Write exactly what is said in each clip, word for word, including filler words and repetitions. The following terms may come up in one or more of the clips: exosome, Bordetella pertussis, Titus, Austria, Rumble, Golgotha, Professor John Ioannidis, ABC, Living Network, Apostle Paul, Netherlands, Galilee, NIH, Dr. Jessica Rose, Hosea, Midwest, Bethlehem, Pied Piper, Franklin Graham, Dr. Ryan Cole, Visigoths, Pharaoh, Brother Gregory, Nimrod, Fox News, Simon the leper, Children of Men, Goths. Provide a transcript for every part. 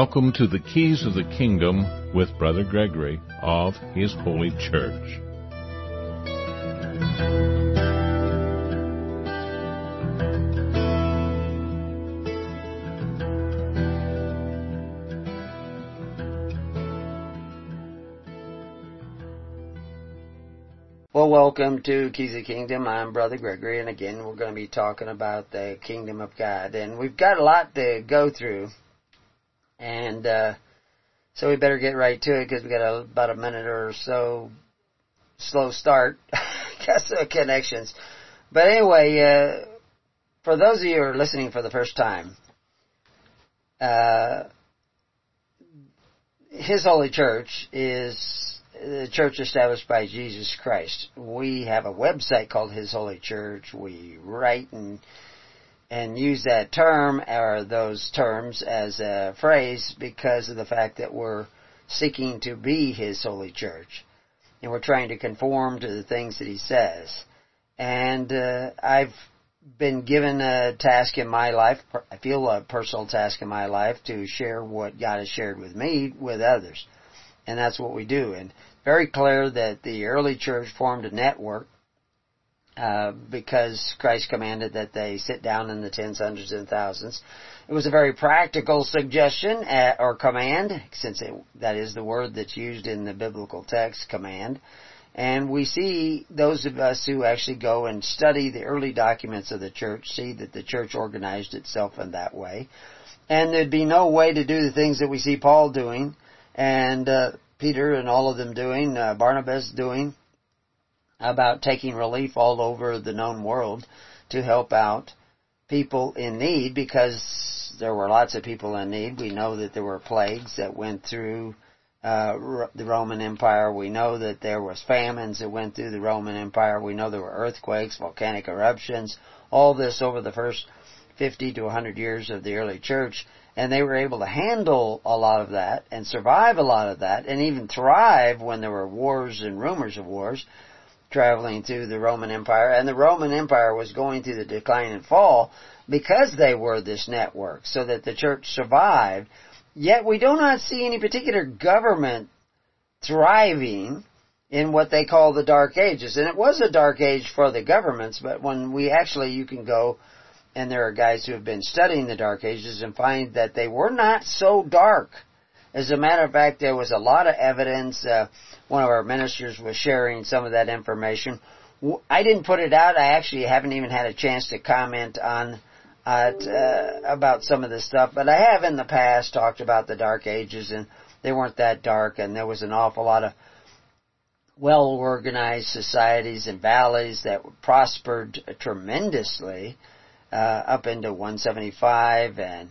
Welcome to the Keys of the Kingdom with Brother Gregory of His Holy Church. Well, welcome to Keys of the Kingdom. I'm Brother Gregory, and again, we're going to be talking about the Kingdom of God. And we've got a lot to go through. And uh, so we better get right to it because we got a, about a minute or so slow start. Got some connections. But anyway, uh, for those of you who are listening for the first time, uh, His Holy Church is the church established by Jesus Christ. We have a website called His Holy Church. We write and and use that term or those terms as a phrase because of the fact that we're seeking to be His Holy Church. And we're trying to conform to the things that He says. And uh, I've been given a task in my life, I feel a personal task in my life, to share what God has shared with me with others. And that's what we do. And very clear that the early church formed a network Uh, because Christ commanded that they sit down in the tens, hundreds, and thousands. It was a very practical suggestion uh, or command, since it, that is the word that's used in the biblical text, command. And we see those of us who actually go and study the early documents of the church see that the church organized itself in that way. And there'd be no way to do the things that we see Paul doing, and uh, Peter and all of them doing, uh, Barnabas doing, about taking relief all over the known world to help out people in need, because there were lots of people in need. We know that there were plagues that went through uh, the Roman Empire. We know that there was famines that went through the Roman Empire. We know there were earthquakes, volcanic eruptions, all this over the first fifty to one hundred years of the early church. And they were able to handle a lot of that and survive a lot of that and even thrive when there were wars and rumors of wars traveling through the Roman Empire. And the Roman Empire was going through the decline and fall because they were this network, so that the church survived. Yet we do not see any particular government thriving in what they call the Dark Ages. And it was a dark age for the governments, but when we actually, you can go, and there are guys who have been studying the Dark Ages and find that they were not so dark. As a matter of fact, there was a lot of evidence. Uh, one of our ministers was sharing some of that information. I didn't put it out. I actually haven't even had a chance to comment on uh, t- uh, about some of this stuff. But I have in the past talked about the Dark Ages, and they weren't that dark. And there was an awful lot of well-organized societies and valleys that prospered tremendously uh, up into one seventy-five and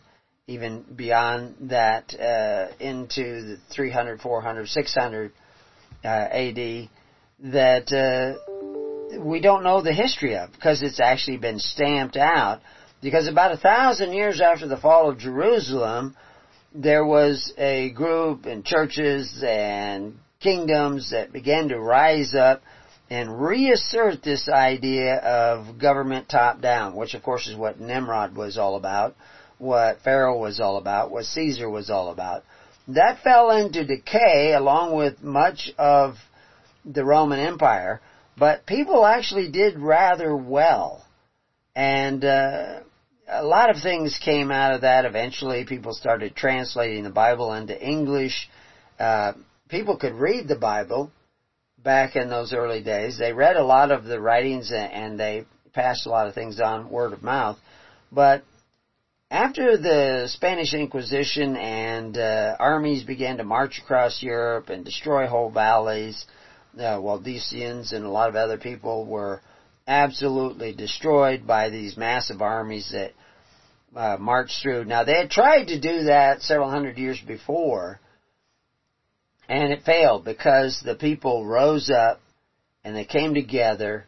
even beyond that, uh, into the three hundred, four hundred, six hundred uh, A D, that uh, we don't know the history of, because it's actually been stamped out. Because about a thousand years after the fall of Jerusalem, there was a group and churches and kingdoms that began to rise up and reassert this idea of government top-down, which, of course, is what Nimrod was all about, what Pharaoh was all about, what Caesar was all about. That fell into decay along with much of the Roman Empire, but people actually did rather well. And uh, a lot of things came out of that. Eventually, people started translating the Bible into English. Uh, people could read the Bible back in those early days. They read a lot of the writings, and they passed a lot of things on word of mouth. But after the Spanish Inquisition and uh, armies began to march across Europe and destroy whole valleys, the Waldensians and a lot of other people were absolutely destroyed by these massive armies that uh, marched through. Now, they had tried to do that several hundred years before, and it failed because the people rose up and they came together.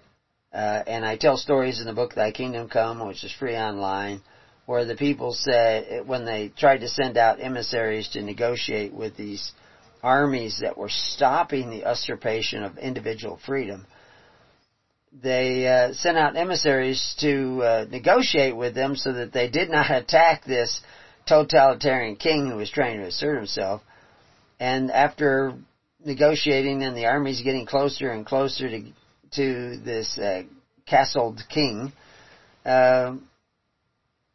Uh, and I tell stories in the book, Thy Kingdom Come, which is free online, where the people said, when they tried to send out emissaries to negotiate with these armies that were stopping the usurpation of individual freedom, they uh, sent out emissaries to uh, negotiate with them so that they did not attack this totalitarian king who was trying to assert himself. And after negotiating and the army's getting closer and closer to to this uh, castled king, uh,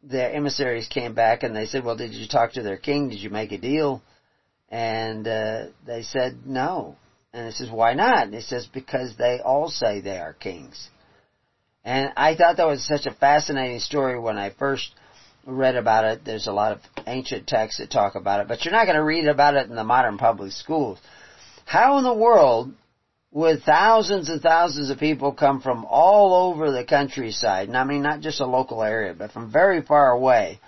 their emissaries came back and they said, well, did you talk to their king? Did you make a deal? And uh, they said, no. And it says, why not? And it says, because they all say they are kings. And I thought that was such a fascinating story when I first read about it. There's a lot of ancient texts that talk about it, but you're not going to read about it in the modern public schools. How in the world would thousands and thousands of people come from all over the countryside, and I mean not just a local area, but from very far away,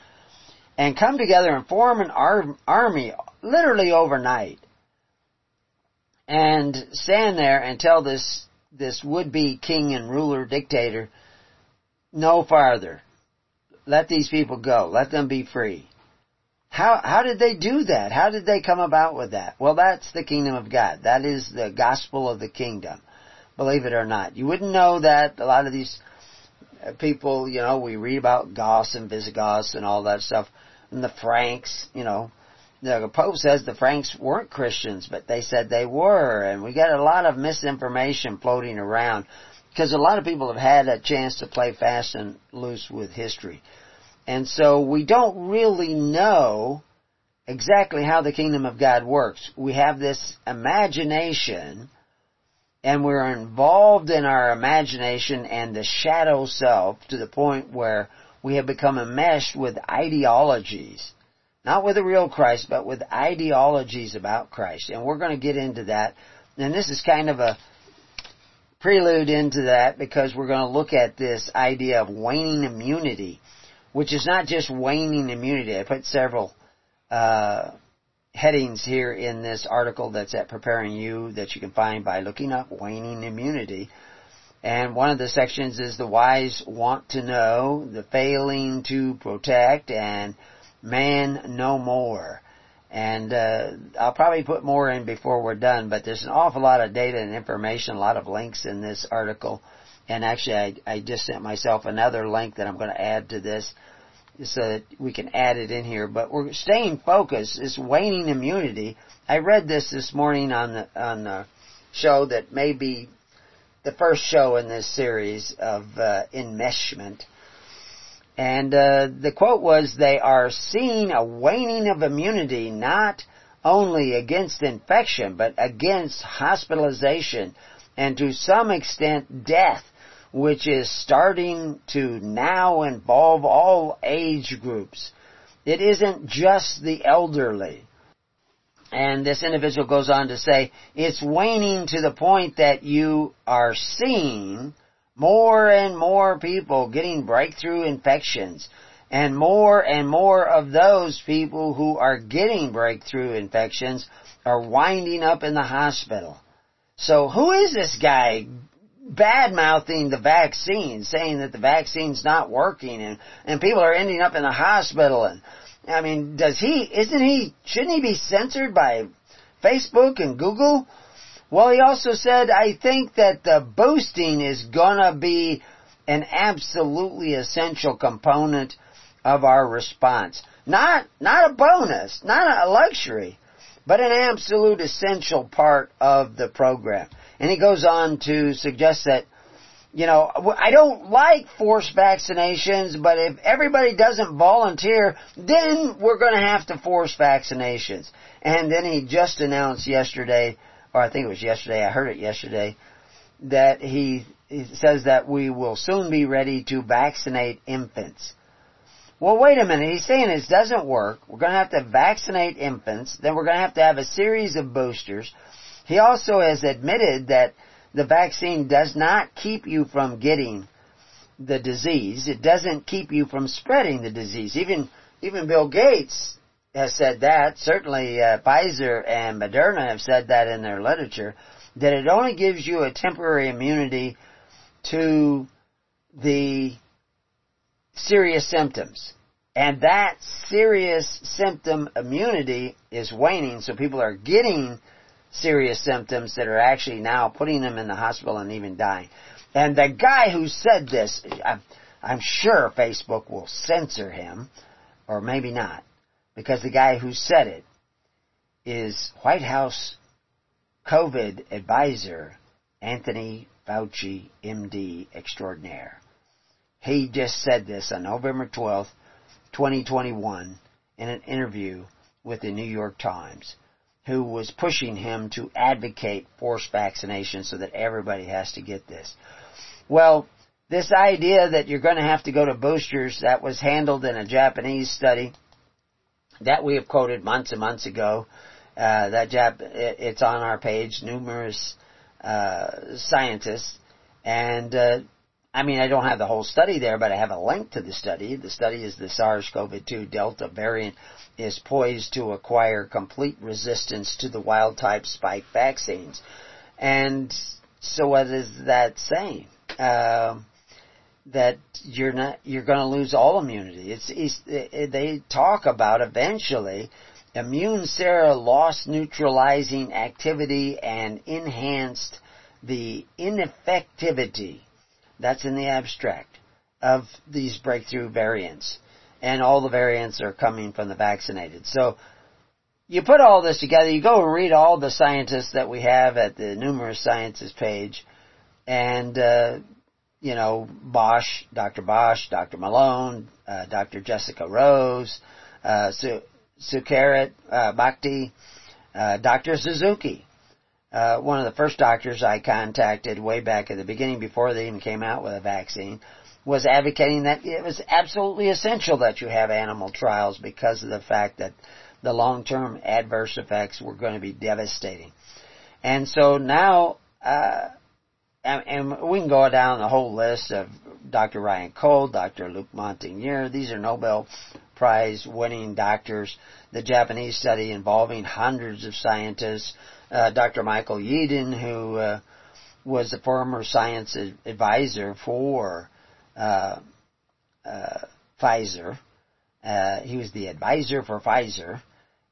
and come together and form an ar- army literally overnight, and stand there and tell this this would-be king and ruler dictator, no farther. Let these people go. Let them be free. How how did they do that? How did they come about with that? Well, that's the kingdom of God. That is the gospel of the kingdom, believe it or not. You wouldn't know that. A lot of these people, you know, we read about Goths and Visigoths and all that stuff, and the Franks, you know. The Pope says the Franks weren't Christians, but they said they were. And we got a lot of misinformation floating around because a lot of people have had a chance to play fast and loose with history. And so we don't really know exactly how the kingdom of God works. We have this imagination, and we're involved in our imagination and the shadow self to the point where we have become enmeshed with ideologies. Not with the real Christ, but with ideologies about Christ. And we're going to get into that. And this is kind of a prelude into that because we're going to look at this idea of waning immunity, which is not just waning immunity. I put several uh, headings here in this article that's at Preparing You that you can find by looking up waning immunity. And one of the sections is the wise want to know, the failing to protect, and man no more. And uh, I'll probably put more in before we're done, but there's an awful lot of data and information, a lot of links in this article. And actually, I, I just sent myself another link that I'm going to add to this so that we can add it in here. But we're staying focused. It's waning immunity. I read this this morning on the, on the show that may be the first show in this series of uh, enmeshment. And uh, the quote was, they are seeing a waning of immunity not only against infection, but against hospitalization and to some extent death, which is starting to now involve all age groups. It isn't just the elderly. And this individual goes on to say, it's waning to the point that you are seeing more and more people getting breakthrough infections, and more and more of those people who are getting breakthrough infections are winding up in the hospital. So who is this guy bad-mouthing the vaccine, saying that the vaccine's not working and, and people are ending up in the hospital? And I mean, does he, isn't he, shouldn't he be censored by Facebook and Google? Well, he also said, I think that the boosting is going to be an absolutely essential component of our response. Not not a bonus, not a luxury, but an absolute essential part of the program. And he goes on to suggest that, you know, I don't like forced vaccinations, but if everybody doesn't volunteer, then we're going to have to force vaccinations. And then he just announced yesterday, or I think it was yesterday, I heard it yesterday, that he, he says that we will soon be ready to vaccinate infants. Well, wait a minute. He's saying this doesn't work. We're going to have to vaccinate infants. Then we're going to have to have a series of boosters. He also has admitted that the vaccine does not keep you from getting the disease. It doesn't keep you from spreading the disease. Even even Bill Gates has said that. Certainly uh, Pfizer and Moderna have said that in their literature, that it only gives you a temporary immunity to the serious symptoms. And that serious symptom immunity is waning, so people are getting serious symptoms that are actually now putting them in the hospital and even dying. And the guy who said this, I'm, I'm sure Facebook will censor him, or maybe not. because the guy who said it is White House COVID advisor Anthony Fauci, M D extraordinaire. He just said this on November twelfth, twenty twenty-one, in an interview with the New York Times, who was pushing him to advocate forced vaccination so that everybody has to get this. Well, this idea that you're going to have to go to boosters, that was handled in a Japanese study that we have quoted months and months ago. Uh, that Jap- it's on our page, numerous uh, scientists. And, uh, I mean, I don't have the whole study there, but I have a link to the study. The study is the SARS-C o V two Delta variant is poised to acquire complete resistance to the wild-type spike vaccines. And so what is that saying? Uh, that you're not, you're going to lose all immunity. It's, it's, they talk about eventually immune sera loss neutralizing activity and enhanced the ineffectivity, that's in the abstract, of these breakthrough variants. And all the variants are coming from the vaccinated. So you put all this together, you go and read all the scientists that we have at the Numerous Sciences page, and, uh, you know, Bosch, Doctor Bosch, Doctor Malone, uh, Doctor Jessica Rose, uh, Su- Sukarat, uh, Bhakti, uh, Doctor Suzuki, uh, one of the first doctors I contacted way back at the beginning before they even came out with a vaccine, was advocating that it was absolutely essential that you have animal trials because of the fact that the long-term adverse effects were going to be devastating. And so now, uh, and we can go down the whole list of Doctor Ryan Cole, Doctor Luc Montagnier. These are Nobel Prize-winning doctors. The Japanese study involving hundreds of scientists. Uh, Doctor Michael Yeadon, who uh, was the former science advisor for uh, uh, Pfizer. Uh, he was the advisor for Pfizer.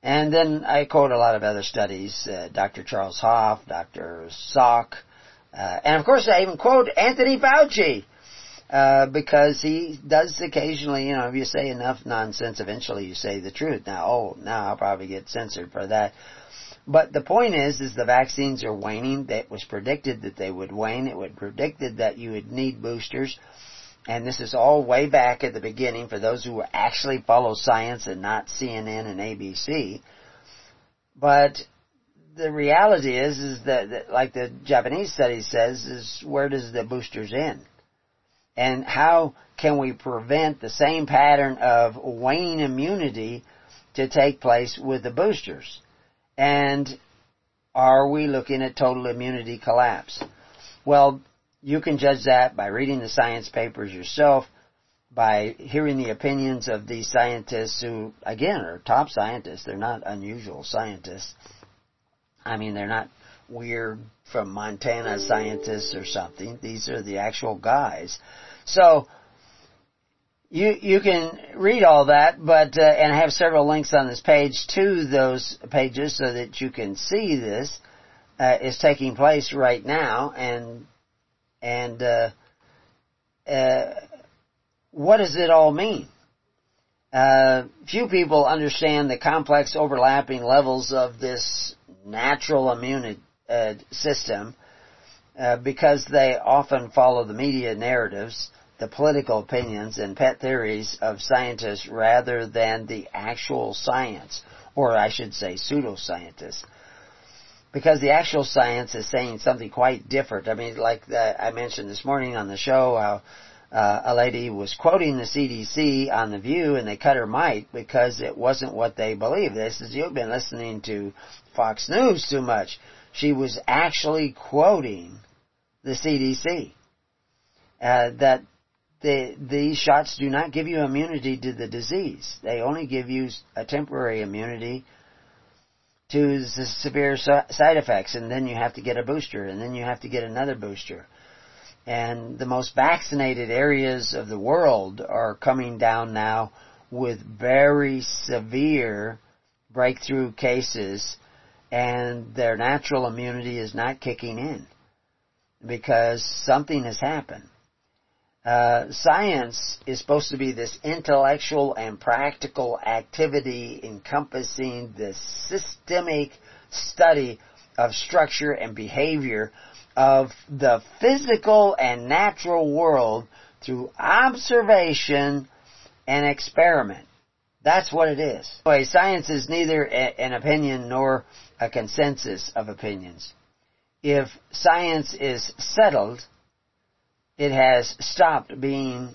And then I quote a lot of other studies. Uh, Doctor Charles Hoff, Doctor Salk. Uh, and, of course, I even quote Anthony Fauci, uh, because he does occasionally, you know, if you say enough nonsense, eventually you say the truth. Now, oh, now I'll probably get censored for that. But the point is, is the vaccines are waning. It was predicted that they would wane. It was predicted that you would need boosters. And this is all way back at the beginning for those who actually follow science and not C N N and A B C. But the reality is, is that, that, like the Japanese study says, is where does the boosters end? And how can we prevent the same pattern of waning immunity to take place with the boosters? And are we looking at total immunity collapse? Well, you can judge that by reading the science papers yourself, by hearing the opinions of these scientists who, again, are top scientists. They're not unusual scientists. I mean, they're not weird from Montana scientists or something. These are the actual guys. So you you can read all that, but uh, and I have several links on this page to those pages so that you can see this uh, is taking place right now. And and uh, uh, what does it all mean? Uh, few people understand the complex overlapping levels of this natural immune uh, system uh, because they often follow the media narratives, the political opinions, and pet theories of scientists rather than the actual science, or I should say pseudoscientists. Because the actual science is saying something quite different. I mean, like the, I mentioned this morning on the show, how Uh, a lady was quoting the C D C on The View, and they cut her mic because it wasn't what they believed. They says, you've been listening to Fox News too much. She was actually quoting the C D C, uh, that the, these shots do not give you immunity to the disease. They only give you a temporary immunity to the severe so- side effects, and then you have to get a booster, and then you have to get another booster. And the most vaccinated areas of the world are coming down now with very severe breakthrough cases, and their natural immunity is not kicking in because something has happened. Uh, science is supposed to be this intellectual and practical activity encompassing the systemic study of structure and behavior of the physical and natural world through observation and experiment. That's what it is. Anyway, science is neither a, an opinion nor a consensus of opinions. If science is settled, it has stopped being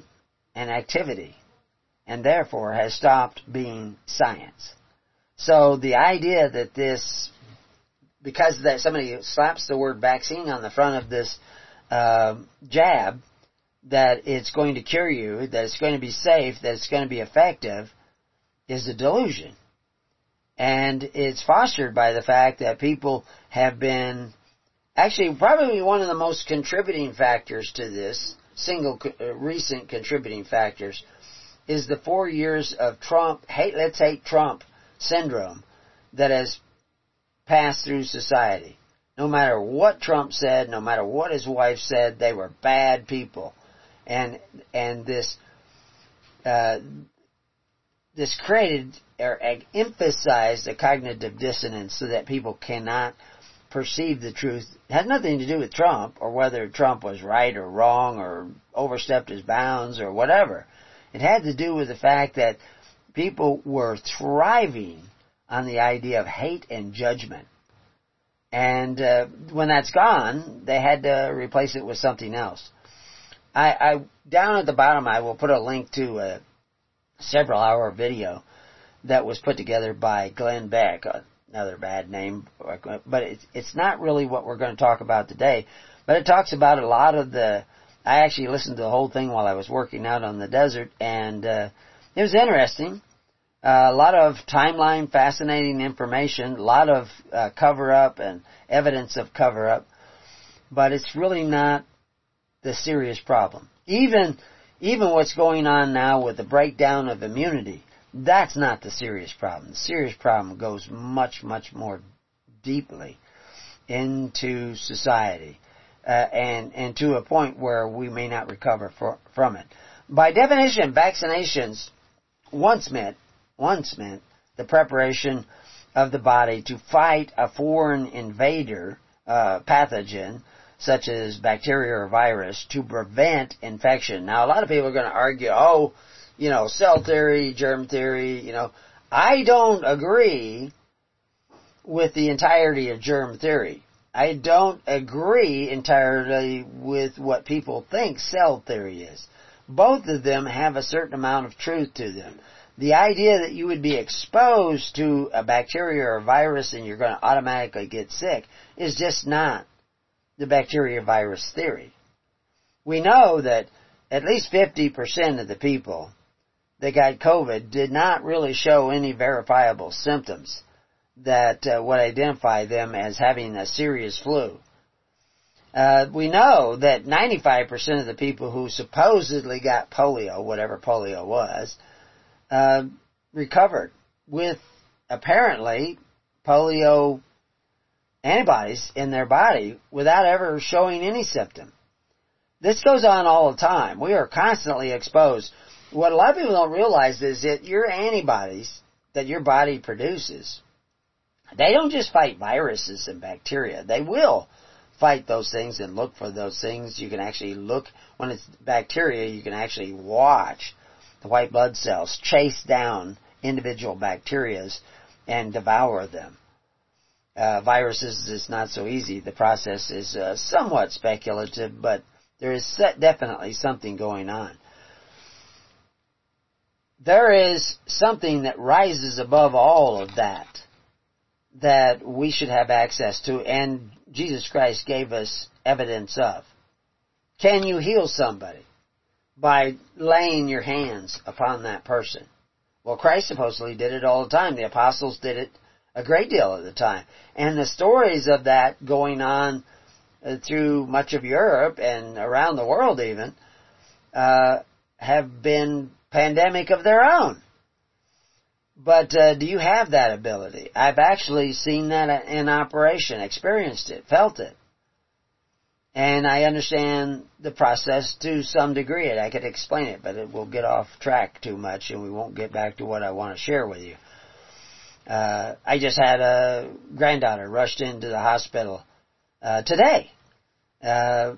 an activity and therefore has stopped being science. So the idea that this, because that somebody slaps the word vaccine on the front of this uh, jab, that it's going to cure you, that it's going to be safe, that it's going to be effective, is a delusion. And it's fostered by the fact that people have been, actually probably one of the most contributing factors to this, single co- uh, recent contributing factors, is the four years of Trump, hate, let's hate Trump syndrome that has passed through society. No matter what Trump said, no matter what his wife said, they were bad people. And and this uh, this created or emphasized the cognitive dissonance so that people cannot perceive the truth. It has nothing to do with Trump or whether Trump was right or wrong or overstepped his bounds or whatever. It had to do with the fact that people were thriving on the idea of hate and judgment. And uh, when that's gone, they had to replace it with something else. I, I down at the bottom, I will put a link to a several-hour video that was put together by Glenn Beck, another bad name. But it's, it's not really what we're going to talk about today. But it talks about a lot of the... I actually listened to the whole thing while I was working out on the desert, and uh, it was interesting. Uh, a lot of timeline, fascinating information, a lot of uh, cover-up and evidence of cover-up, but it's really not the serious problem. Even even what's going on now with the breakdown of immunity, that's not the serious problem. The serious problem goes much, much more deeply into society uh, and, and to a point where we may not recover for, from it. By definition, vaccinations once meant Once meant the preparation of the body to fight a foreign invader uh, pathogen, such as bacteria or virus, to prevent infection. Now, a lot of people are going to argue, oh, you know, cell theory, germ theory, you know. I don't agree with the entirety of germ theory. I don't agree entirely with what people think cell theory is. Both of them have a certain amount of truth to them. The idea that you would be exposed to a bacteria or a virus and you're going to automatically get sick is just not the bacteria virus theory. We know that at least fifty percent of the people that got COVID did not really show any verifiable symptoms that uh, would identify them as having a serious flu. Uh, we know that ninety-five percent of the people who supposedly got polio, whatever polio was, Uh, recovered with apparently polio antibodies in their body without ever showing any symptom. This goes on all the time. We are constantly exposed. What a lot of people don't realize is that your antibodies that your body produces, they don't just fight viruses and bacteria. They will fight those things and look for those things. You can actually look, when it's bacteria, you can actually watch the white blood cells chase down individual bacteria and devour them. Uh, viruses is not so easy. The process is uh, somewhat speculative, but there is definitely something going on. There is something that rises above all of that that we should have access to, and Jesus Christ gave us evidence of. Can you heal somebody by laying your hands upon that person? Well, Christ supposedly did it all the time. The apostles did it a great deal of the time. And the stories of that going on through much of Europe and around the world even uh, have been pandemic of their own. But uh, do you have that ability? I've actually seen that in operation, experienced it, felt it. And I understand the process to some degree, and I could explain it, but it will get off track too much, and we won't get back to what I want to share with you. Uh, I just had a granddaughter rushed into the hospital uh, today, uh,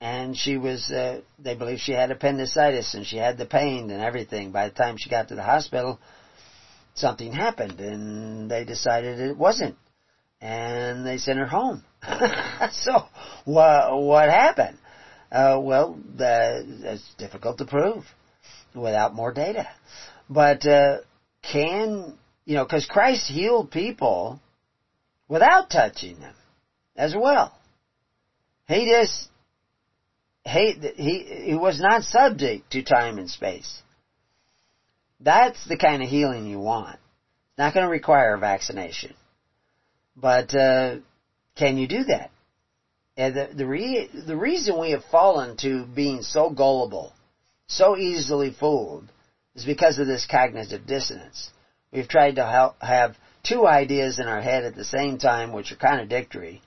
and she was, uh, they believe she had appendicitis, and she had the pain and everything. By the time she got to the hospital, something happened, and they decided it wasn't, and they sent her home. So, wha- what happened? Uh, well, it's difficult to prove without more data. But uh, can... You know, because Christ healed people without touching them as well. He just, he, he, he was not subject to time and space. That's the kind of healing you want. It's not going to require vaccination. But uh, can you do that? And the, the, re, the reason we have fallen to being so gullible, so easily fooled, is because of this cognitive dissonance. We've tried to help have two ideas in our head at the same time, which are contradictory,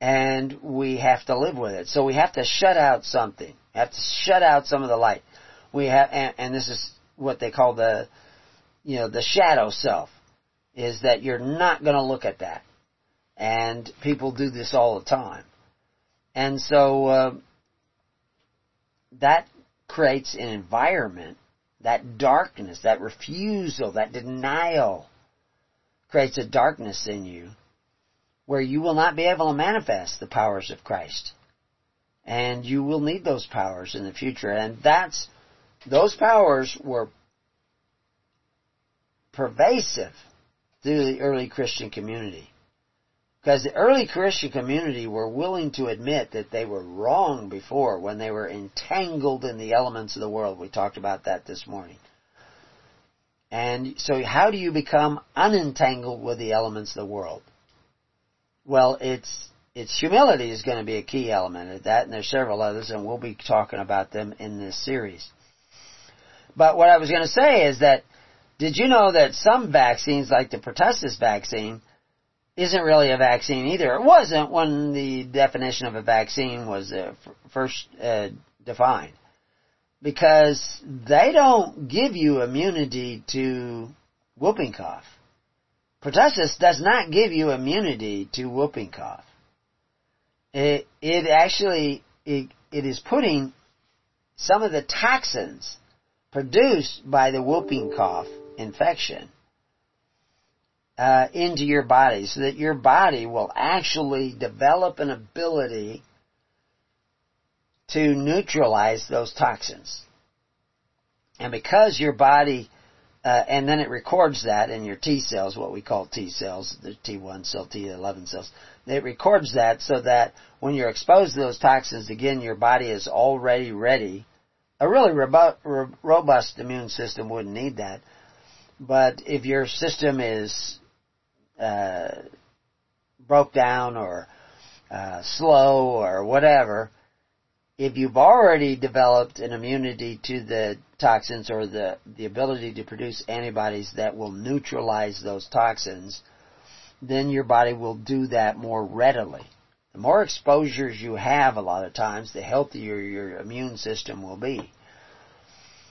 and we have to live with it. So we have to shut out something. We have to shut out some of the light. We have, and, and this is what they call the, you know, the shadow self, is that you're not going to look at that. And people do this all the time, and so uh, that creates an environment. That darkness, that refusal, that denial creates a darkness in you where you will not be able to manifest the powers of Christ. And you will need those powers in the future. And that's, those powers were pervasive through the early Christian community. Because the early Christian community were willing to admit that they were wrong before when they were entangled in the elements of the world. We talked about that this morning. And so how do you become unentangled with the elements of the world? Well, it's it's humility is going to be a key element of that, and there's several others, and we'll be talking about them in this series. But what I was going to say is that, did you know that some vaccines, like the pertussis vaccine, isn't really a vaccine either? It wasn't when the definition of a vaccine was uh, f- first uh, defined. Because they don't give you immunity to whooping cough. Pertussis does not give you immunity to whooping cough. It, it actually, it, it is putting some of the toxins produced by the whooping cough infection Uh, into your body, so that your body will actually develop an ability to neutralize those toxins. And because your body, uh, and then it records that in your T cells, what we call T cells, the T one cell, T eleven cells, it records that so that when you're exposed to those toxins again, your body is already ready. A really robo- ro- robust immune system wouldn't need that. But if your system is Uh, broke down or uh, slow or whatever, if you've already developed an immunity to the toxins or the, the ability to produce antibodies that will neutralize those toxins, then your body will do that more readily. The more exposures you have a lot of times, the healthier your immune system will be.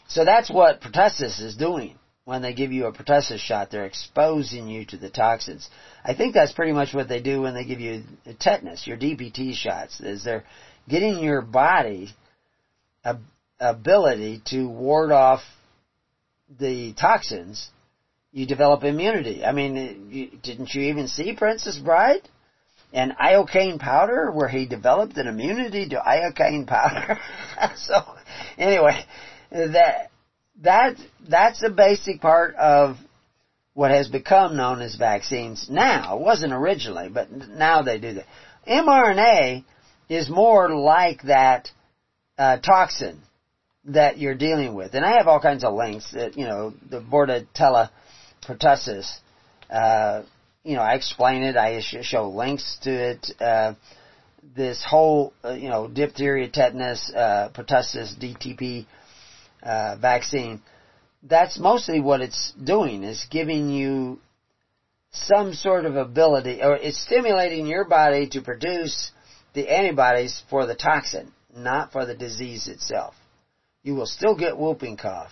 So that's what pertussis is doing. When they give you a pertussis shot, they're exposing you to the toxins. I think that's pretty much what they do when they give you tetanus, your D B T shots, is they're getting your body a ability to ward off the toxins. You develop immunity. I mean, you, didn't you even see Princess Bride and iocane powder, where he developed an immunity to iocane powder? So, anyway, that... That, that's a basic part of what has become known as vaccines now. It wasn't originally, but now they do that. mRNA is more like that uh, toxin that you're dealing with. And I have all kinds of links that, you know, the Bordetella pertussis, uh, you know, I explain it. I show links to it. Uh, this whole, uh, you know, diphtheria, tetanus, uh, pertussis, D T P, Uh, vaccine, that's mostly what it's doing, is giving you some sort of ability, or it's stimulating your body to produce the antibodies for the toxin, not for the disease itself. You will still get whooping cough,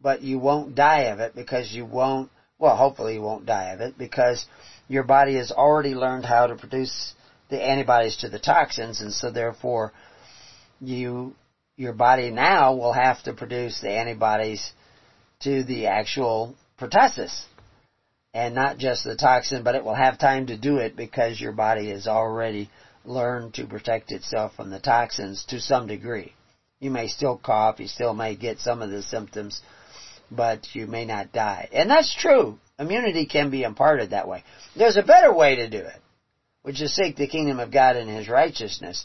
but you won't die of it because you won't, well, hopefully you won't die of it because your body has already learned how to produce the antibodies to the toxins, and so therefore you, your body now will have to produce the antibodies to the actual pertussis and not just the toxin, but it will have time to do it because your body has already learned to protect itself from the toxins to some degree. You may still cough, you still may get some of the symptoms, but you may not die. And that's true. Immunity can be imparted that way. There's a better way to do it, which is seek the kingdom of God and His righteousness.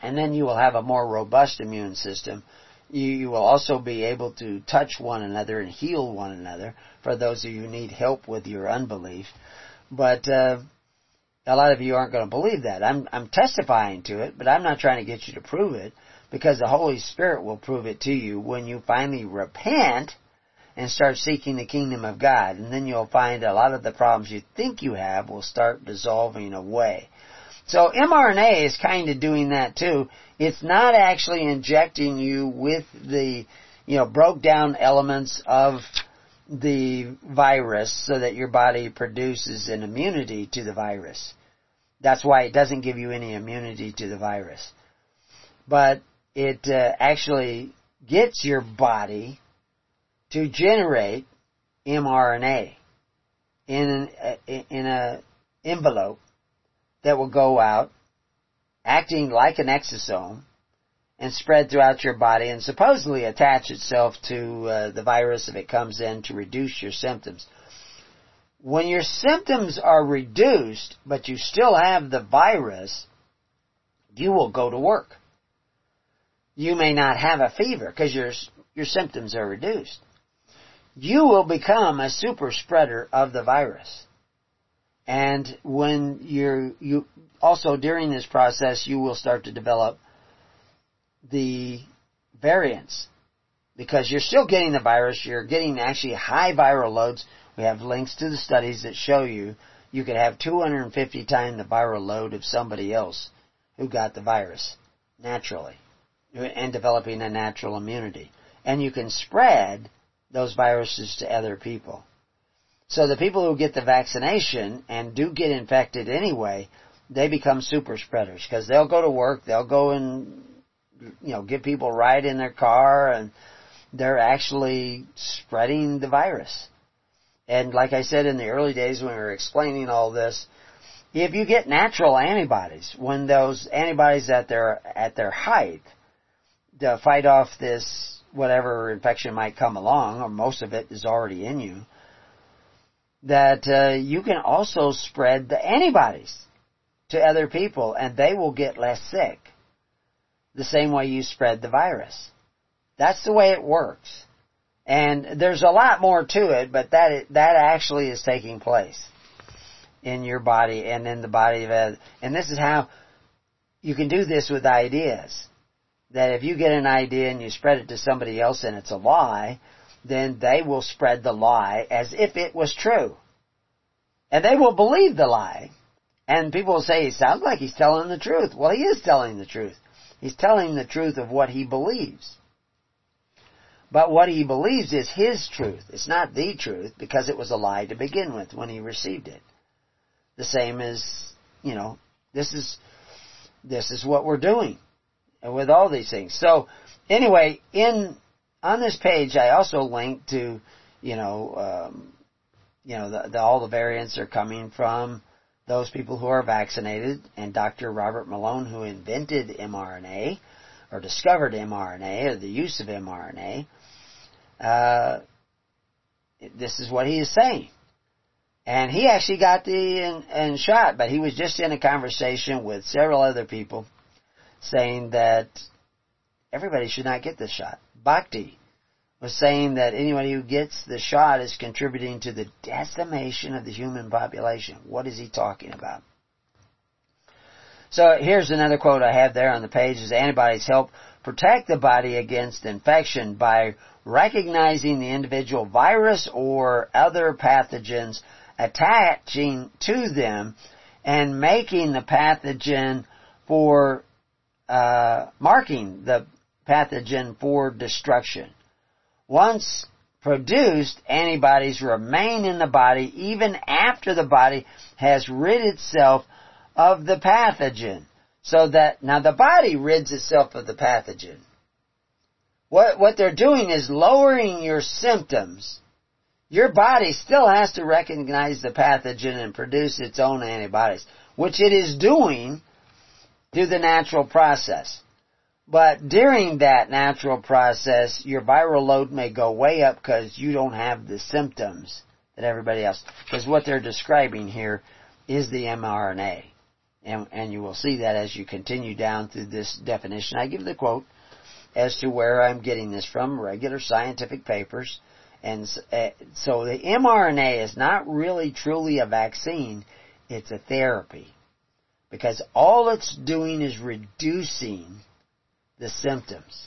And then you will have a more robust immune system. You, you will also be able to touch one another and heal one another for those of you who need help with your unbelief. But uh, a lot of you aren't going to believe that. I'm, I'm testifying to it, but I'm not trying to get you to prove it, because the Holy Spirit will prove it to you when you finally repent and start seeking the kingdom of God. And then you'll find a lot of the problems you think you have will start dissolving away. So M R N A is kind of doing that too. It's not actually injecting you with the, you know, broke down elements of the virus so that your body produces an immunity to the virus. That's why it doesn't give you any immunity to the virus. But it uh, actually gets your body to generate mRNA in an uh, in a envelope that will go out, acting like an exosome, and spread throughout your body and supposedly attach itself to uh, the virus if it comes in to reduce your symptoms. When your symptoms are reduced, but you still have the virus, you will go to work. You may not have a fever because your your symptoms are reduced. You will become a super spreader of the virus. And when you're, you also during this process, you will start to develop the variants because you're still getting the virus. You're getting actually high viral loads. We have links to the studies that show you you could have two hundred fifty times the viral load of somebody else who got the virus naturally and developing a natural immunity. And you can spread those viruses to other people. So the people who get the vaccination and do get infected anyway, they become super spreaders because they'll go to work, they'll go and, you know, get people right in their car, and they're actually spreading the virus. And like I said in the early days when we were explaining all this, if you get natural antibodies, when those antibodies at their at their height to fight off this whatever infection might come along, or most of it is already in you, that uh, you can also spread the antibodies to other people and they will get less sick the same way you spread the virus. That's the way it works. And there's a lot more to it, but that that actually is taking place in your body and in the body of others. And this is how you can do this with ideas. That if you get an idea and you spread it to somebody else and it's a lie, then they will spread the lie as if it was true. And they will believe the lie. And people will say, he sounds like he's telling the truth. Well, he is telling the truth. He's telling the truth of what he believes. But what he believes is his truth. It's not the truth, because it was a lie to begin with when he received it. The same as, you know, this is, this is what we're doing with all these things. So, anyway, in... on this page, I also link to, you know, um, you know, the, the, all the variants are coming from those people who are vaccinated, and Doctor Robert Malone, who invented mRNA or discovered mRNA or the use of mRNA. Uh, this is what he is saying, and he actually got the and, and shot, but he was just in a conversation with several other people saying that everybody should not get this shot. Bhakti was saying that anybody who gets the shot is contributing to the decimation of the human population. What is he talking about? So here's another quote I have there on the page is antibodies help protect the body against infection by recognizing the individual virus or other pathogens, attaching to them, and making the pathogen for uh, marking the pathogen for destruction. Once produced, antibodies remain in the body even after the body has rid itself of the pathogen. So that, now the body rids itself of the pathogen. What, what they're doing is lowering your symptoms. Your body still has to recognize the pathogen and produce its own antibodies, which it is doing through the natural process. But during that natural process, your viral load may go way up because you don't have the symptoms that everybody else. Because what they're describing here is the mRNA. And, and you will see that as you continue down through this definition. I give the quote as to where I'm getting this from, regular scientific papers. And so the mRNA is not really truly a vaccine. It's a therapy. Because all it's doing is reducing the symptoms.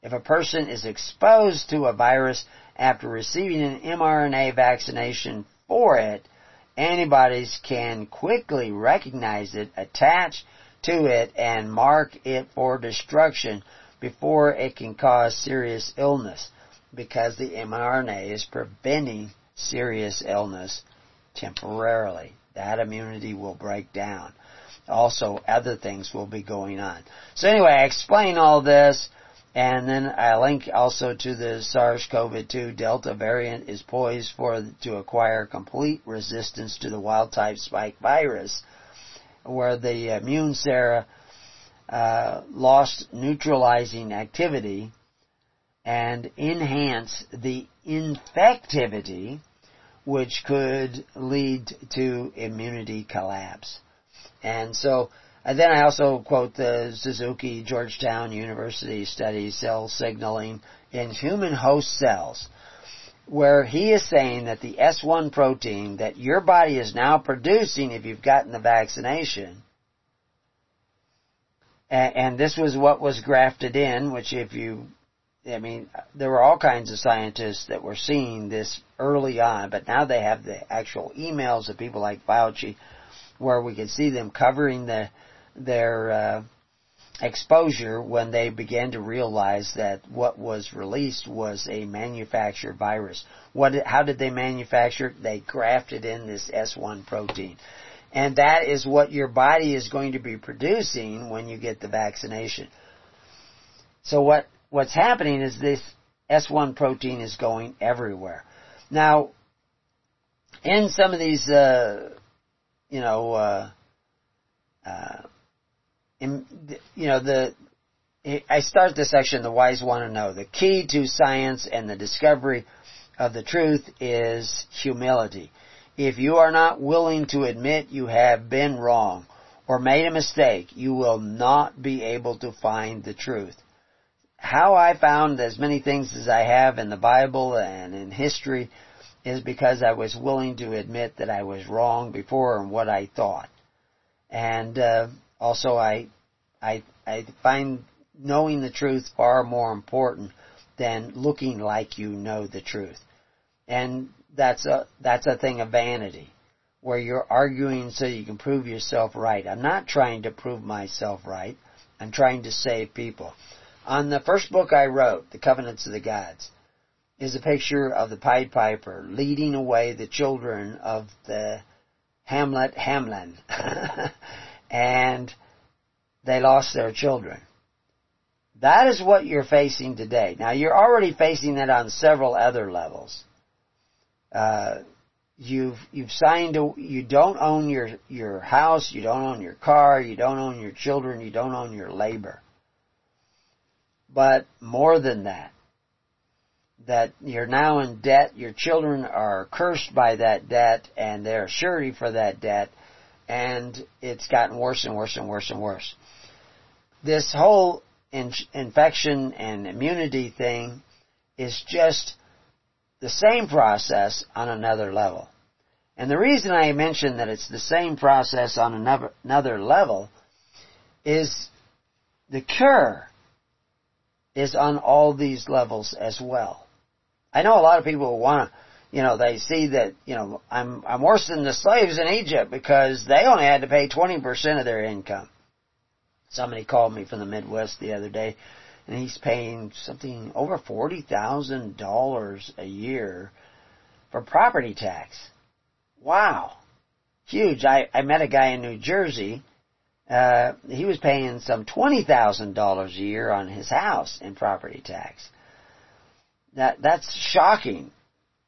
If a person is exposed to a virus after receiving an mRNA vaccination for it, antibodies can quickly recognize it, attach to it, and mark it for destruction before it can cause serious illness, because the mRNA is preventing serious illness temporarily. That immunity will break down. Also, other things will be going on. So anyway, I explain all this, and then I link also to the SARS-C o V two Delta variant is poised for to acquire complete resistance to the wild-type spike virus, where the immune sera uh, lost neutralizing activity and enhance the infectivity, which could lead to immunity collapse. And so, and then I also quote the Suzuki Georgetown University study, Cell Signaling in Human Host Cells, where he is saying that the S one protein that your body is now producing if you've gotten the vaccination, and, and this was what was grafted in, which if you, I mean, there were all kinds of scientists that were seeing this early on, but now they have the actual emails of people like Fauci, where we could see them covering the, their uh, exposure when they began to realize that what was released was a manufactured virus. What? How did they manufacture it? They grafted in this S one protein. And that is what your body is going to be producing when you get the vaccination. So what, what's happening is this S one protein is going everywhere. Now, in some of these... Uh, You know, uh, uh, in, you know the. I start this section. The wise want to know. The key to science and the discovery of the truth is humility. If you are not willing to admit you have been wrong or made a mistake, you will not be able to find the truth. How I found as many things as I have in the Bible and in history is because I was willing to admit that I was wrong before and what I thought. And uh, also I, I, I find knowing the truth far more important than looking like you know the truth. And that's a, that's a thing of vanity, where you're arguing so you can prove yourself right. I'm not trying to prove myself right. I'm trying to save people. On the first book I wrote, The Covenants of the Gods, is a picture of the Pied Piper leading away the children of the Hamlet Hamlin. And they lost their children. That is what you're facing today. Now, you're already facing that on several other levels. Uh, you've you've signed a, you don't own your, your house, you don't own your car, you don't own your children, you don't own your labor. But more than that, that you're now in debt, your children are cursed by that debt, and they're surety for that debt, and it's gotten worse and worse and worse and worse. This whole in- infection and immunity thing is just the same process on another level. And the reason I mention that it's the same process on another, another level is the cure is on all these levels as well. I know a lot of people want to, you know, they see that, you know, I'm I'm worse than the slaves in Egypt because they only had to pay twenty percent of their income. Somebody called me from the Midwest the other day, and he's paying something over forty thousand dollars a year for property tax. Wow. Huge. I, I met a guy in New Jersey. Uh, he was paying some twenty thousand dollars a year on his house in property tax. That that's shocking.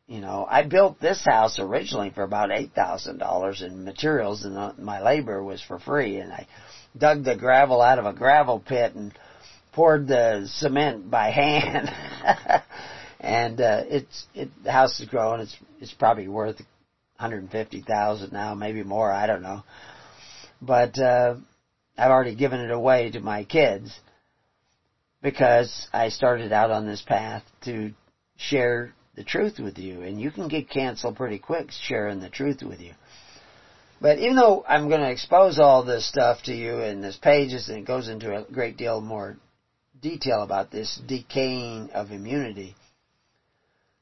You know, I built this house originally for about eight thousand dollars in materials, and the, my labor was for free. And I dug the gravel out of a gravel pit and poured the cement by hand. And uh, it's it, the house is growing. It's it's probably worth one hundred fifty thousand dollars now, maybe more. I don't know. But uh, I've already given it away to my kids because I started out on this path to share the truth with you. And you can get canceled pretty quick sharing the truth with you. But even though I'm going to expose all this stuff to you in this pages, and it goes into a great deal more detail about this decaying of immunity,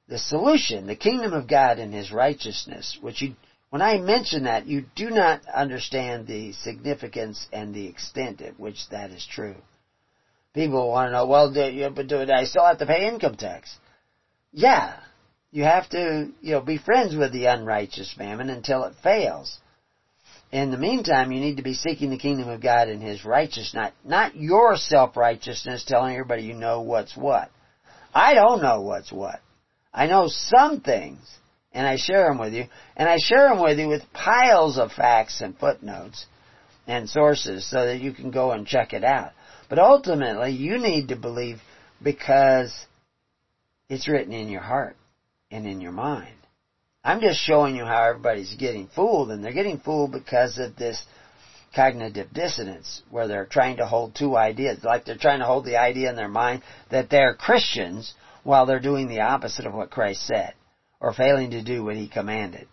the solution, the kingdom of God and His righteousness, which you... When I mention that, you do not understand the significance and the extent at which that is true. People want to know, well, do, you, do I still have to pay income tax? Yeah, you have to, you know, be friends with the unrighteous mammon until it fails. In the meantime, you need to be seeking the kingdom of God and His righteousness, not, not your self-righteousness telling everybody you know what's what. I don't know what's what. I know some things. And I share them with you. And I share them with you with piles of facts and footnotes and sources so that you can go and check it out. But ultimately, you need to believe because it's written in your heart and in your mind. I'm just showing you how everybody's getting fooled. And they're getting fooled because of this cognitive dissonance where they're trying to hold two ideas. Like they're trying to hold the idea in their mind that they're Christians while they're doing the opposite of what Christ said, or failing to do what He commanded.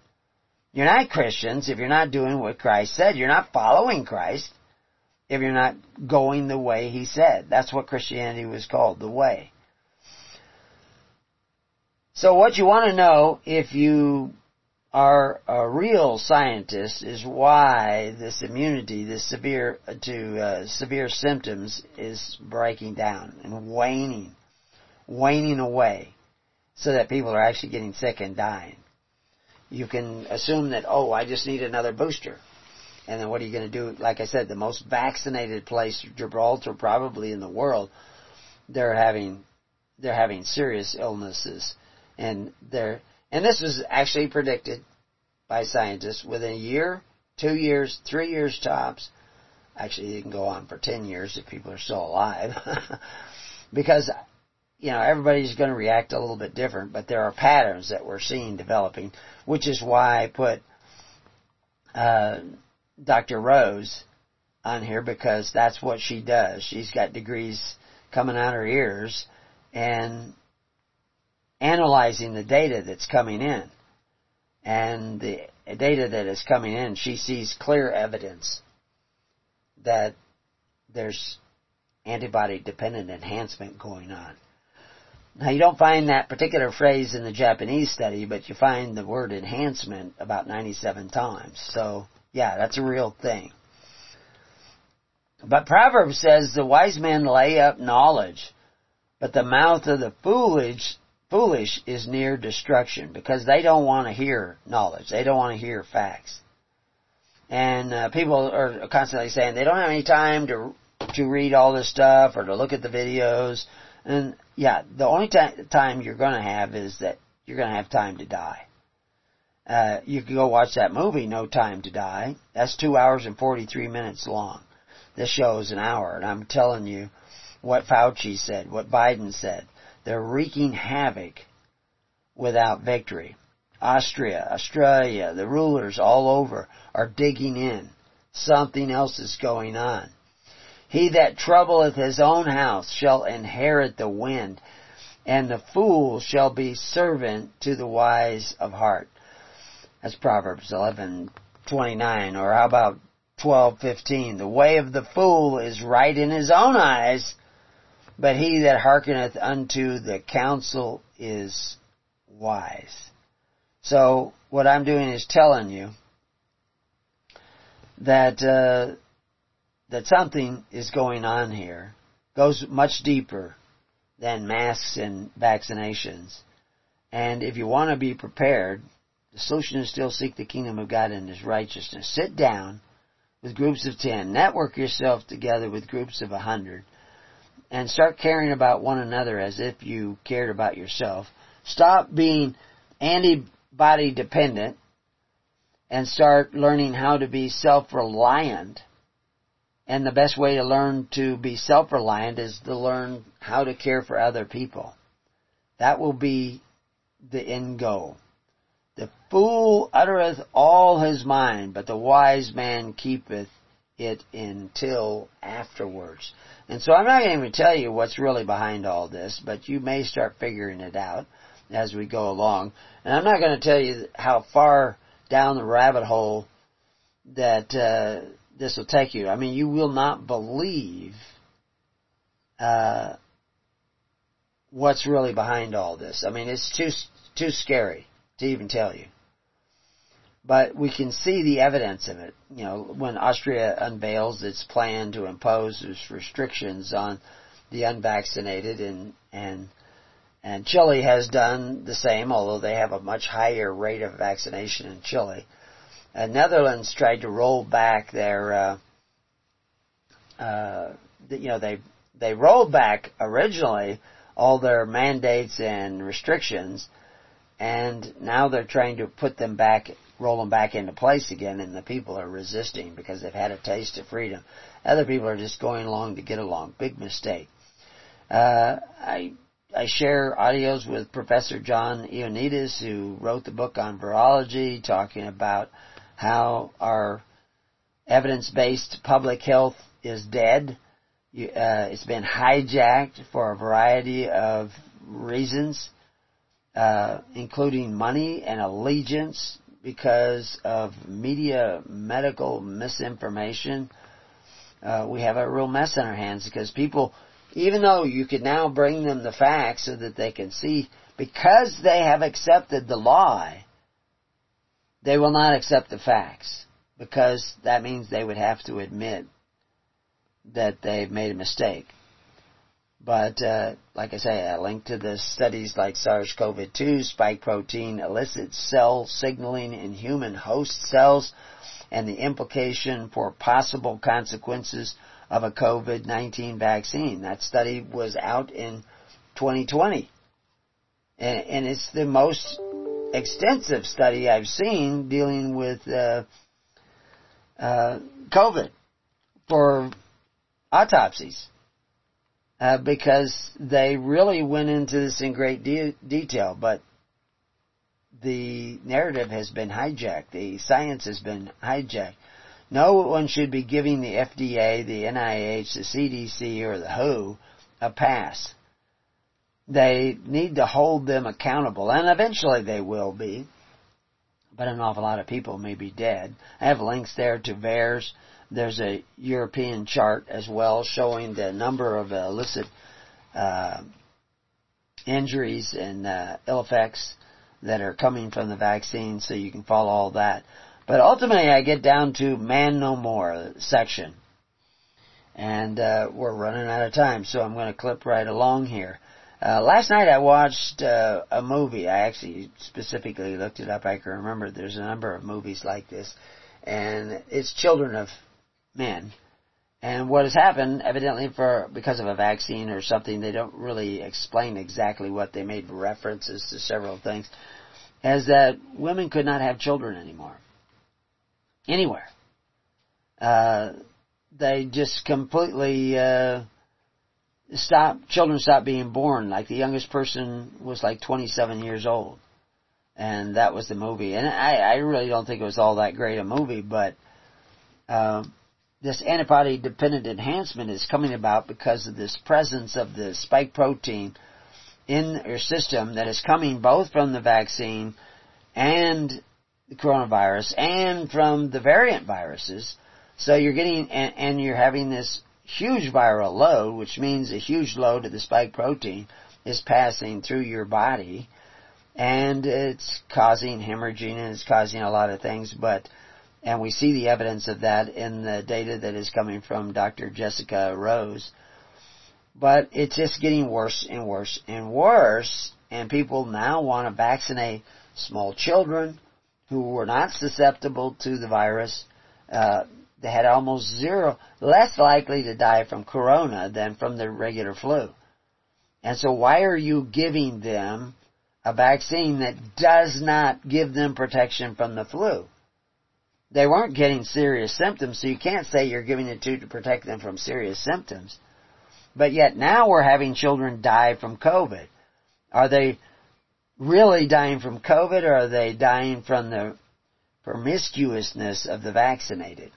You're not Christians if you're not doing what Christ said. You're not following Christ if you're not going the way He said. That's what Christianity was called, the way. So what you want to know, if you are a real scientist, is why this immunity, this severe to uh, severe symptoms, is breaking down and waning, waning away, so that people are actually getting sick and dying. You can assume that, oh, I just need another booster. And then what are you going to do? Like I said, the most vaccinated place, Gibraltar, probably in the world, they're having they're having serious illnesses. And they're and this was actually predicted by scientists within a year, two years, three years tops. Actually, it can go on for ten years if people are still alive. Because... you know, everybody's going to react a little bit different, but there are patterns that we're seeing developing, which is why I put uh, Doctor Rose on here, because that's what she does. She's got degrees coming out her ears and analyzing the data that's coming in. And the data that is coming in, she sees clear evidence that there's antibody-dependent enhancement going on. Now, you don't find that particular phrase in the Japanese study, but you find the word enhancement about ninety-seven times. So, yeah, that's a real thing. But Proverbs says, the wise men lay up knowledge, but the mouth of the foolish foolish is near destruction, because they don't want to hear knowledge. They don't want to hear facts. And uh, people are constantly saying they don't have any time to to read all this stuff or to look at the videos. And, yeah, the only t- time you're going to have is that you're going to have time to die. Uh, you can go watch that movie, No Time to Die. That's two hours and forty-three minutes long. This show is an hour, and I'm telling you what Fauci said, what Biden said. They're wreaking havoc without victory. Austria, Australia, the rulers all over are digging in. Something else is going on. He that troubleth his own house shall inherit the wind, and the fool shall be servant to the wise of heart. That's Proverbs eleven twenty-nine, or how about twelve fifteen? The way of the fool is right in his own eyes, but he that hearkeneth unto the counsel is wise. So what I'm doing is telling you that... Uh, that something is going on here goes much deeper than masks and vaccinations. And if you want to be prepared, the solution is still seek the kingdom of God and His righteousness. Sit down with groups of ten. Network yourself together with groups of a hundred. And start caring about one another as if you cared about yourself. Stop being antibody dependent and start learning how to be self-reliant. And the best way to learn to be self-reliant is to learn how to care for other people. That will be the end goal. The fool uttereth all his mind, but the wise man keepeth it until afterwards. And so I'm not going to even tell you what's really behind all this, but you may start figuring it out as we go along. And I'm not going to tell you how far down the rabbit hole that uh, this will take you. I mean, you will not believe uh, what's really behind all this. I mean, it's too too scary to even tell you. But we can see the evidence of it. You know, when Austria unveils its plan to impose its restrictions on the unvaccinated, and and and Chile has done the same, although they have a much higher rate of vaccination in Chile. The Netherlands tried to roll back their, uh, uh, you know, they they rolled back originally all their mandates and restrictions, and now they're trying to put them back, roll them back into place again, and the people are resisting because they've had a taste of freedom. Other people are just going along to get along. Big mistake. Uh, I I share audios with Professor John Ioannidis, who wrote the book on virology, talking about how our evidence-based public health is dead. You, uh, it's been hijacked for a variety of reasons, uh, including money and allegiance, because of media medical misinformation. Uh, we have a real mess on our hands because people, even though you could now bring them the facts so that they can see, because they have accepted the lie, they will not accept the facts, because that means they would have to admit that they've made a mistake. But, uh, like I say, I link to the studies like SARS-CoV two, spike protein, illicit cell signaling in human host cells, and the implication for possible consequences of a COVID nineteen vaccine. That study was out in twenty twenty. And, and it's the most extensive study I've seen dealing with uh, uh, COVID for autopsies. Uh, because they really went into this in great de- detail, but the narrative has been hijacked. The science has been hijacked. No one should be giving the F D A, the N I H, the C D C, or the W H O a pass. They need to hold them accountable, and eventually they will be, but an awful lot of people may be dead. I have links there to V A E R S. There's a European chart as well showing the number of illicit uh, injuries and uh, ill effects that are coming from the vaccine, so you can follow all that. But ultimately, I get down to Man No More section, and uh, we're running out of time, so I'm going to clip right along here. Uh, last night I watched uh, a movie. I actually specifically looked it up. I can remember there's a number of movies like this, and it's Children of Men. And what has happened, evidently for because of a vaccine or something, they don't really explain exactly what they made references to several things, is that women could not have children anymore. Anywhere. Uh, they just completely uh, stopped, children stopped being born. Like the youngest person was like twenty-seven years old. And that was the movie. And I, I really don't think it was all that great a movie, but uh, this antibody-dependent enhancement is coming about because of this presence of the spike protein in your system that is coming both from the vaccine and the coronavirus and from the variant viruses. So you're getting, and, and you're having this huge viral load, which means a huge load of the spike protein is passing through your body. And it's causing hemorrhaging, and it's causing a lot of things, but And we see the evidence of that in the data that is coming from Doctor Jessica Rose. But it's just getting worse and worse and worse. And people now want to vaccinate small children who were not susceptible to the virus. Uh, they had almost zero, less likely to die from corona than from the regular flu. And so why are you giving them a vaccine that does not give them protection from the flu? They weren't getting serious symptoms, so you can't say you're giving it to to protect them from serious symptoms. But yet now we're having children die from COVID. Are they really dying from COVID, or are they dying from the promiscuousness of the vaccinated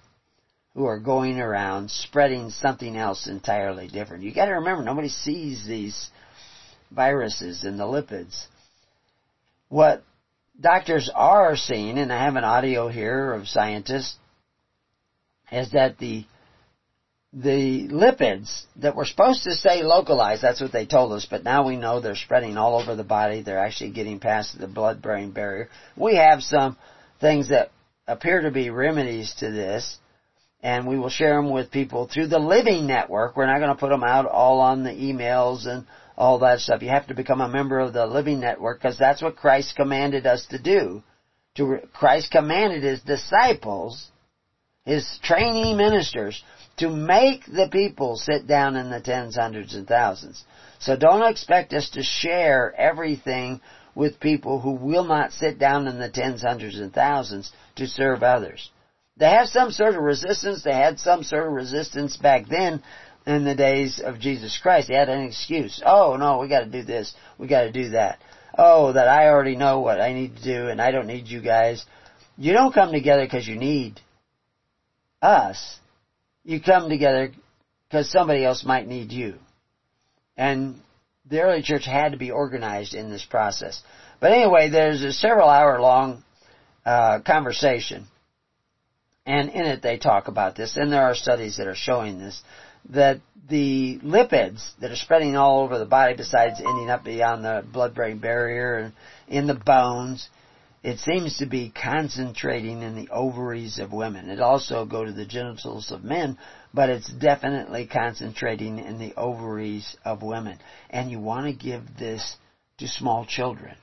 who are going around spreading something else entirely different? You got to remember, nobody sees these viruses and the lipids. What doctors are seeing, and I have an audio here of scientists, is that the the lipids that were supposed to stay localized, that's what they told us, but now we know they're spreading all over the body. They're actually getting past the blood-brain barrier. We have some things that appear to be remedies to this, and we will share them with people through the Living Network. We're not going to put them out all on the emails and all that stuff. You have to become a member of the Living Network because that's what Christ commanded us to do. To re- Christ commanded His disciples, His trainee ministers, to make the people sit down in the tens, hundreds, and thousands. So don't expect us to share everything with people who will not sit down in the tens, hundreds, and thousands to serve others. They have some sort of resistance. They had some sort of resistance back then. In the days of Jesus Christ, they had an excuse. Oh, no, we got to do this. We got to do that. Oh, that I already know what I need to do, and I don't need you guys. You don't come together because you need us. You come together because somebody else might need you. And the early church had to be organized in this process. But anyway, there's a several-hour-long uh, conversation, and in it they talk about this, and there are studies that are showing this, that the lipids that are spreading all over the body, besides ending up beyond the blood-brain barrier and in the bones, it seems to be concentrating in the ovaries of women. It also go to the genitals of men, but it's definitely concentrating in the ovaries of women. And you want to give this to small children.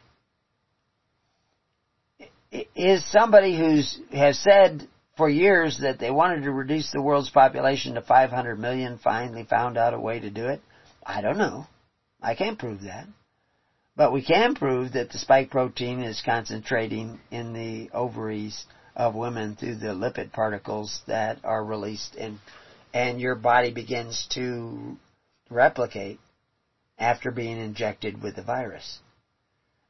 Is somebody who's has said for years that they wanted to reduce the world's population to five hundred million finally found out a way to do it? I don't know. I can't prove that. But we can prove that the spike protein is concentrating in the ovaries of women through the lipid particles that are released, and and your body begins to replicate after being injected with the virus.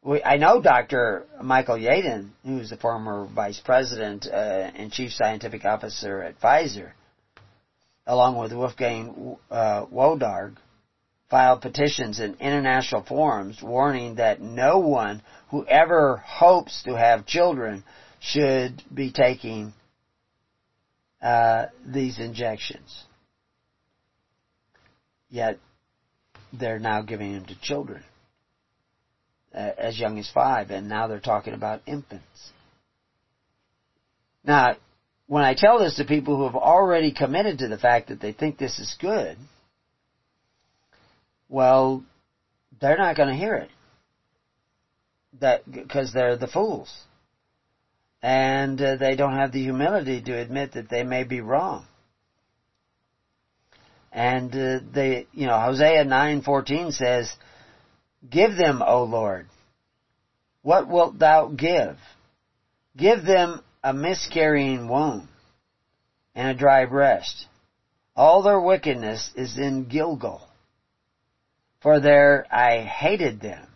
We, I know Doctor Michael Yeadon, who is the former vice president uh, and chief scientific officer at Pfizer, along with Wolfgang uh, Wodarg, filed petitions in international forums warning that no one who ever hopes to have children should be taking uh, these injections. Yet they're now giving them to children as young as five, and now they're talking about infants. Now, when I tell this to people who have already committed to the fact that they think this is good, well, they're not going to hear it, that because they're the fools, and uh, they don't have the humility to admit that they may be wrong. And uh, they, you know, Hosea nine fourteen says, "Give them, O Lord, what wilt thou give? Give them a miscarrying womb and a dry breast. All their wickedness is in Gilgal. For there I hated them,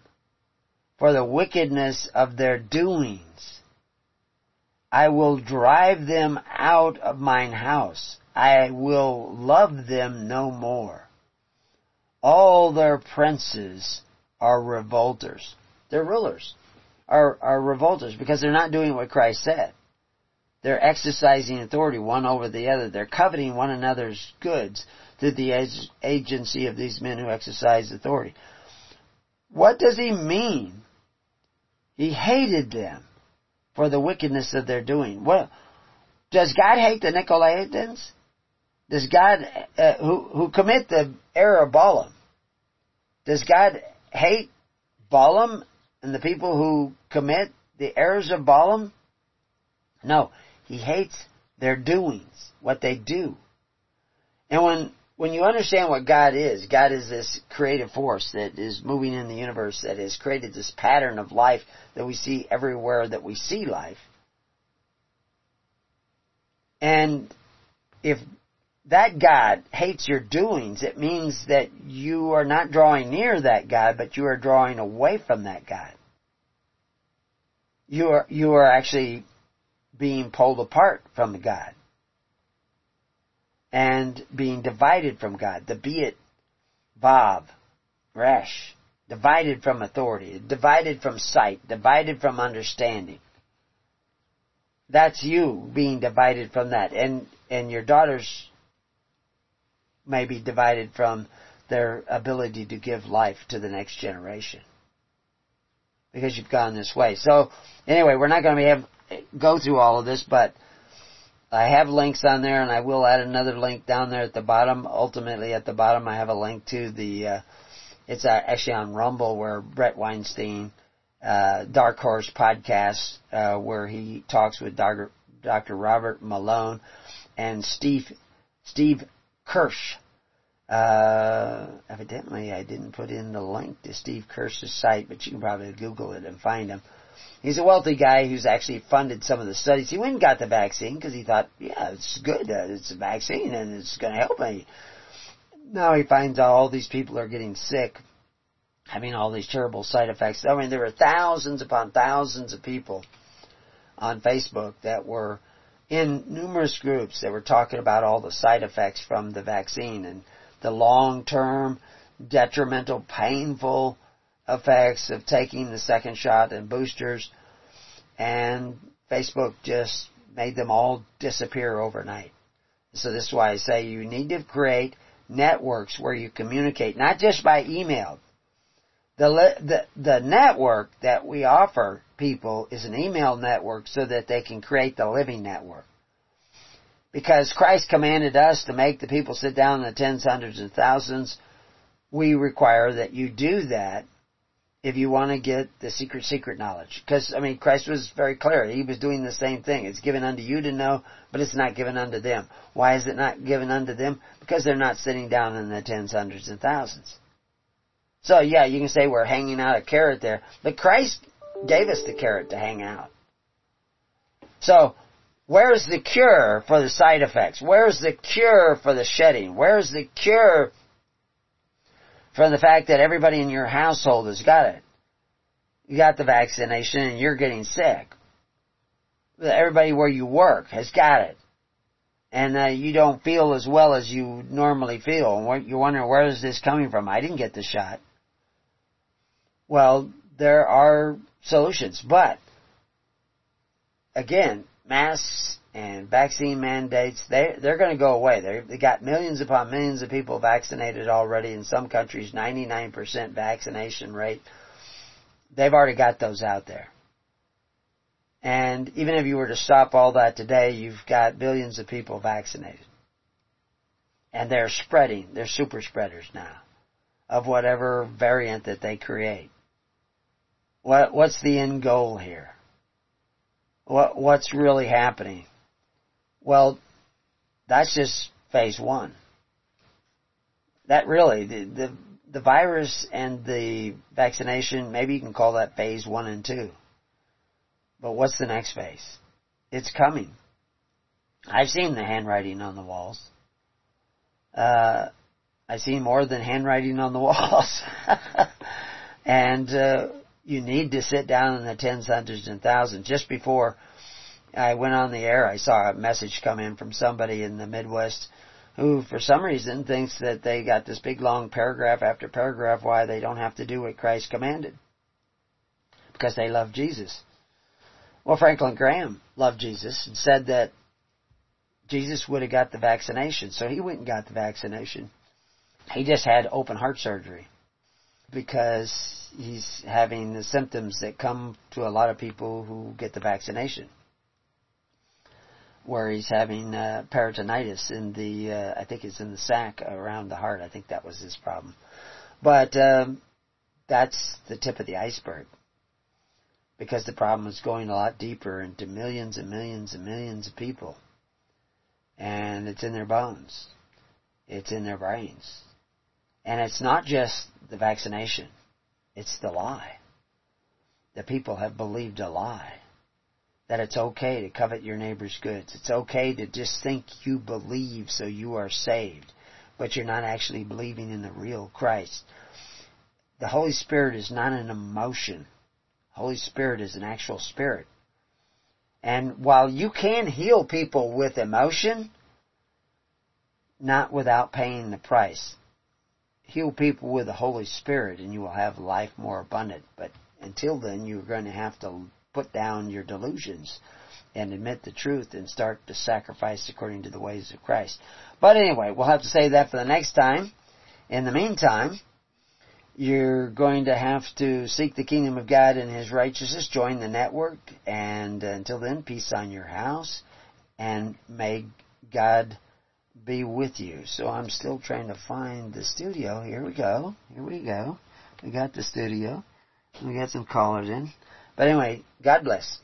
for the wickedness of their doings. I will drive them out of mine house. I will love them no more. All their princes are revolters." Their rulers are, are revolters because they're not doing what Christ said. They're exercising authority one over the other. They're coveting one another's goods through the agency of these men who exercise authority. What does he mean? He hated them for the wickedness of their doing. What, Does God hate the Nicolaitans? Does God, uh, who, who commit the error of Balaam? Does God hate Balaam and the people who commit the errors of Balaam? No. He hates their doings, what they do. And when, when you understand what God is, God is this creative force that is moving in the universe, that has created this pattern of life that we see everywhere that we see life. And if that God hates your doings, it means that you are not drawing near that God, but you are drawing away from that God. You are, you are actually being pulled apart from God and being divided from God. The be it Vav, Resh, divided from authority, divided from sight, divided from understanding. That's you being divided from that. And and your daughters may be divided from their ability to give life to the next generation, because you've gone this way. So anyway, we're not going to be have go through all of this, but I have links on there, and I will add another link down there at the bottom. Ultimately, at the bottom, I have a link to the, uh, it's uh, actually on Rumble, where Brett Weinstein, uh, Dark Horse podcast, uh, where he talks with Doctor Doctor Robert Malone and Steve, Steve Kirsch. Uh, evidently, I didn't put in the link to Steve Kirsch's site, but you can probably Google it and find him. He's a wealthy guy who's actually funded some of the studies. He went and got the vaccine because he thought, yeah, it's good. Uh, it's a vaccine and it's going to help me. Now he finds out all these people are getting sick, having all these terrible side effects. I mean, there were thousands upon thousands of people on Facebook that were in numerous groups that were talking about all the side effects from the vaccine and the long-term detrimental, painful effects of taking the second shot and boosters, and Facebook just made them all disappear overnight. So this is why I say you need to create networks where you communicate, not just by email. The, the, the network that we offer people is an email network so that they can create the living network. Because Christ commanded us to make the people sit down in the tens, hundreds, and thousands, we require that you do that if you want to get the secret, secret knowledge. Because, I mean, Christ was very clear. He was doing the same thing. It's given unto you to know, but it's not given unto them. Why is it not given unto them? Because they're not sitting down in the tens, hundreds, and thousands. So, yeah, you can say we're hanging out a carrot there, but Christ gave us the carrot to hang out. So, where's the cure for the side effects? Where's the cure for the shedding? Where's the cure from the fact that everybody in your household has got it? You got the vaccination and you're getting sick. Everybody where you work has got it. And uh, you don't feel as well as you normally feel. And you're wondering, where is this coming from? I didn't get the shot. Well, there are solutions. But, again, masks and vaccine mandates, they, they're going to go away. They're, they got millions upon millions of people vaccinated already. In some countries, ninety-nine percent vaccination rate. They've already got those out there. And even if you were to stop all that today, you've got billions of people vaccinated. And they're spreading. They're super spreaders now of whatever variant that they create. What, what's the end goal here? What, what's really happening? Well, that's just phase one. That really, the, the the virus and the vaccination, maybe you can call that phase one and two. But what's the next phase? It's coming. I've seen the handwriting on the walls. Uh, I've seen more than handwriting on the walls. And uh, you need to sit down in the tens, hundreds, and thousands. Just before I went on the air, I saw a message come in from somebody in the Midwest who, for some reason, thinks that they got this big, long paragraph after paragraph why they don't have to do what Christ commanded, because they love Jesus. Well, Franklin Graham loved Jesus and said that Jesus would have got the vaccination, so he went and got the vaccination. He just had open heart surgery because he's having the symptoms that come to a lot of people who get the vaccination. where he's having uh, peritonitis in the, uh, I think it's in the sac around the heart. I think that was his problem. But um, that's the tip of the iceberg, because the problem is going a lot deeper into millions and millions and millions of people. And it's in their bones. It's in their brains. And it's not just the vaccination. It's the lie. The people have believed a lie. That it's okay to covet your neighbor's goods. It's okay to just think you believe so you are saved. But you're not actually believing in the real Christ. The Holy Spirit is not an emotion. Holy Spirit is an actual spirit. And while you can heal people with emotion, not without paying the price. Heal people with the Holy Spirit and you will have life more abundant. But until then, you're going to have to put down your delusions and admit the truth and start to sacrifice according to the ways of Christ. But anyway, we'll have to save that for the next time. In the meantime, you're going to have to seek the kingdom of God and His righteousness. Join the network. And until then, peace on your house. And may God be with you. So I'm still trying to find the studio. Here we go. Here we go. We got the studio. We got some callers in. But anyway, God bless.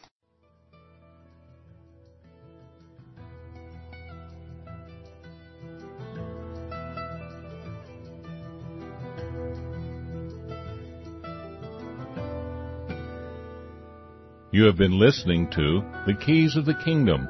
You have been listening to The Keys of the Kingdom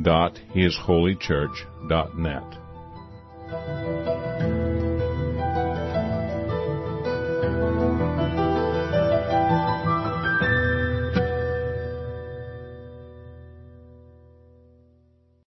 dot his holy church dot net.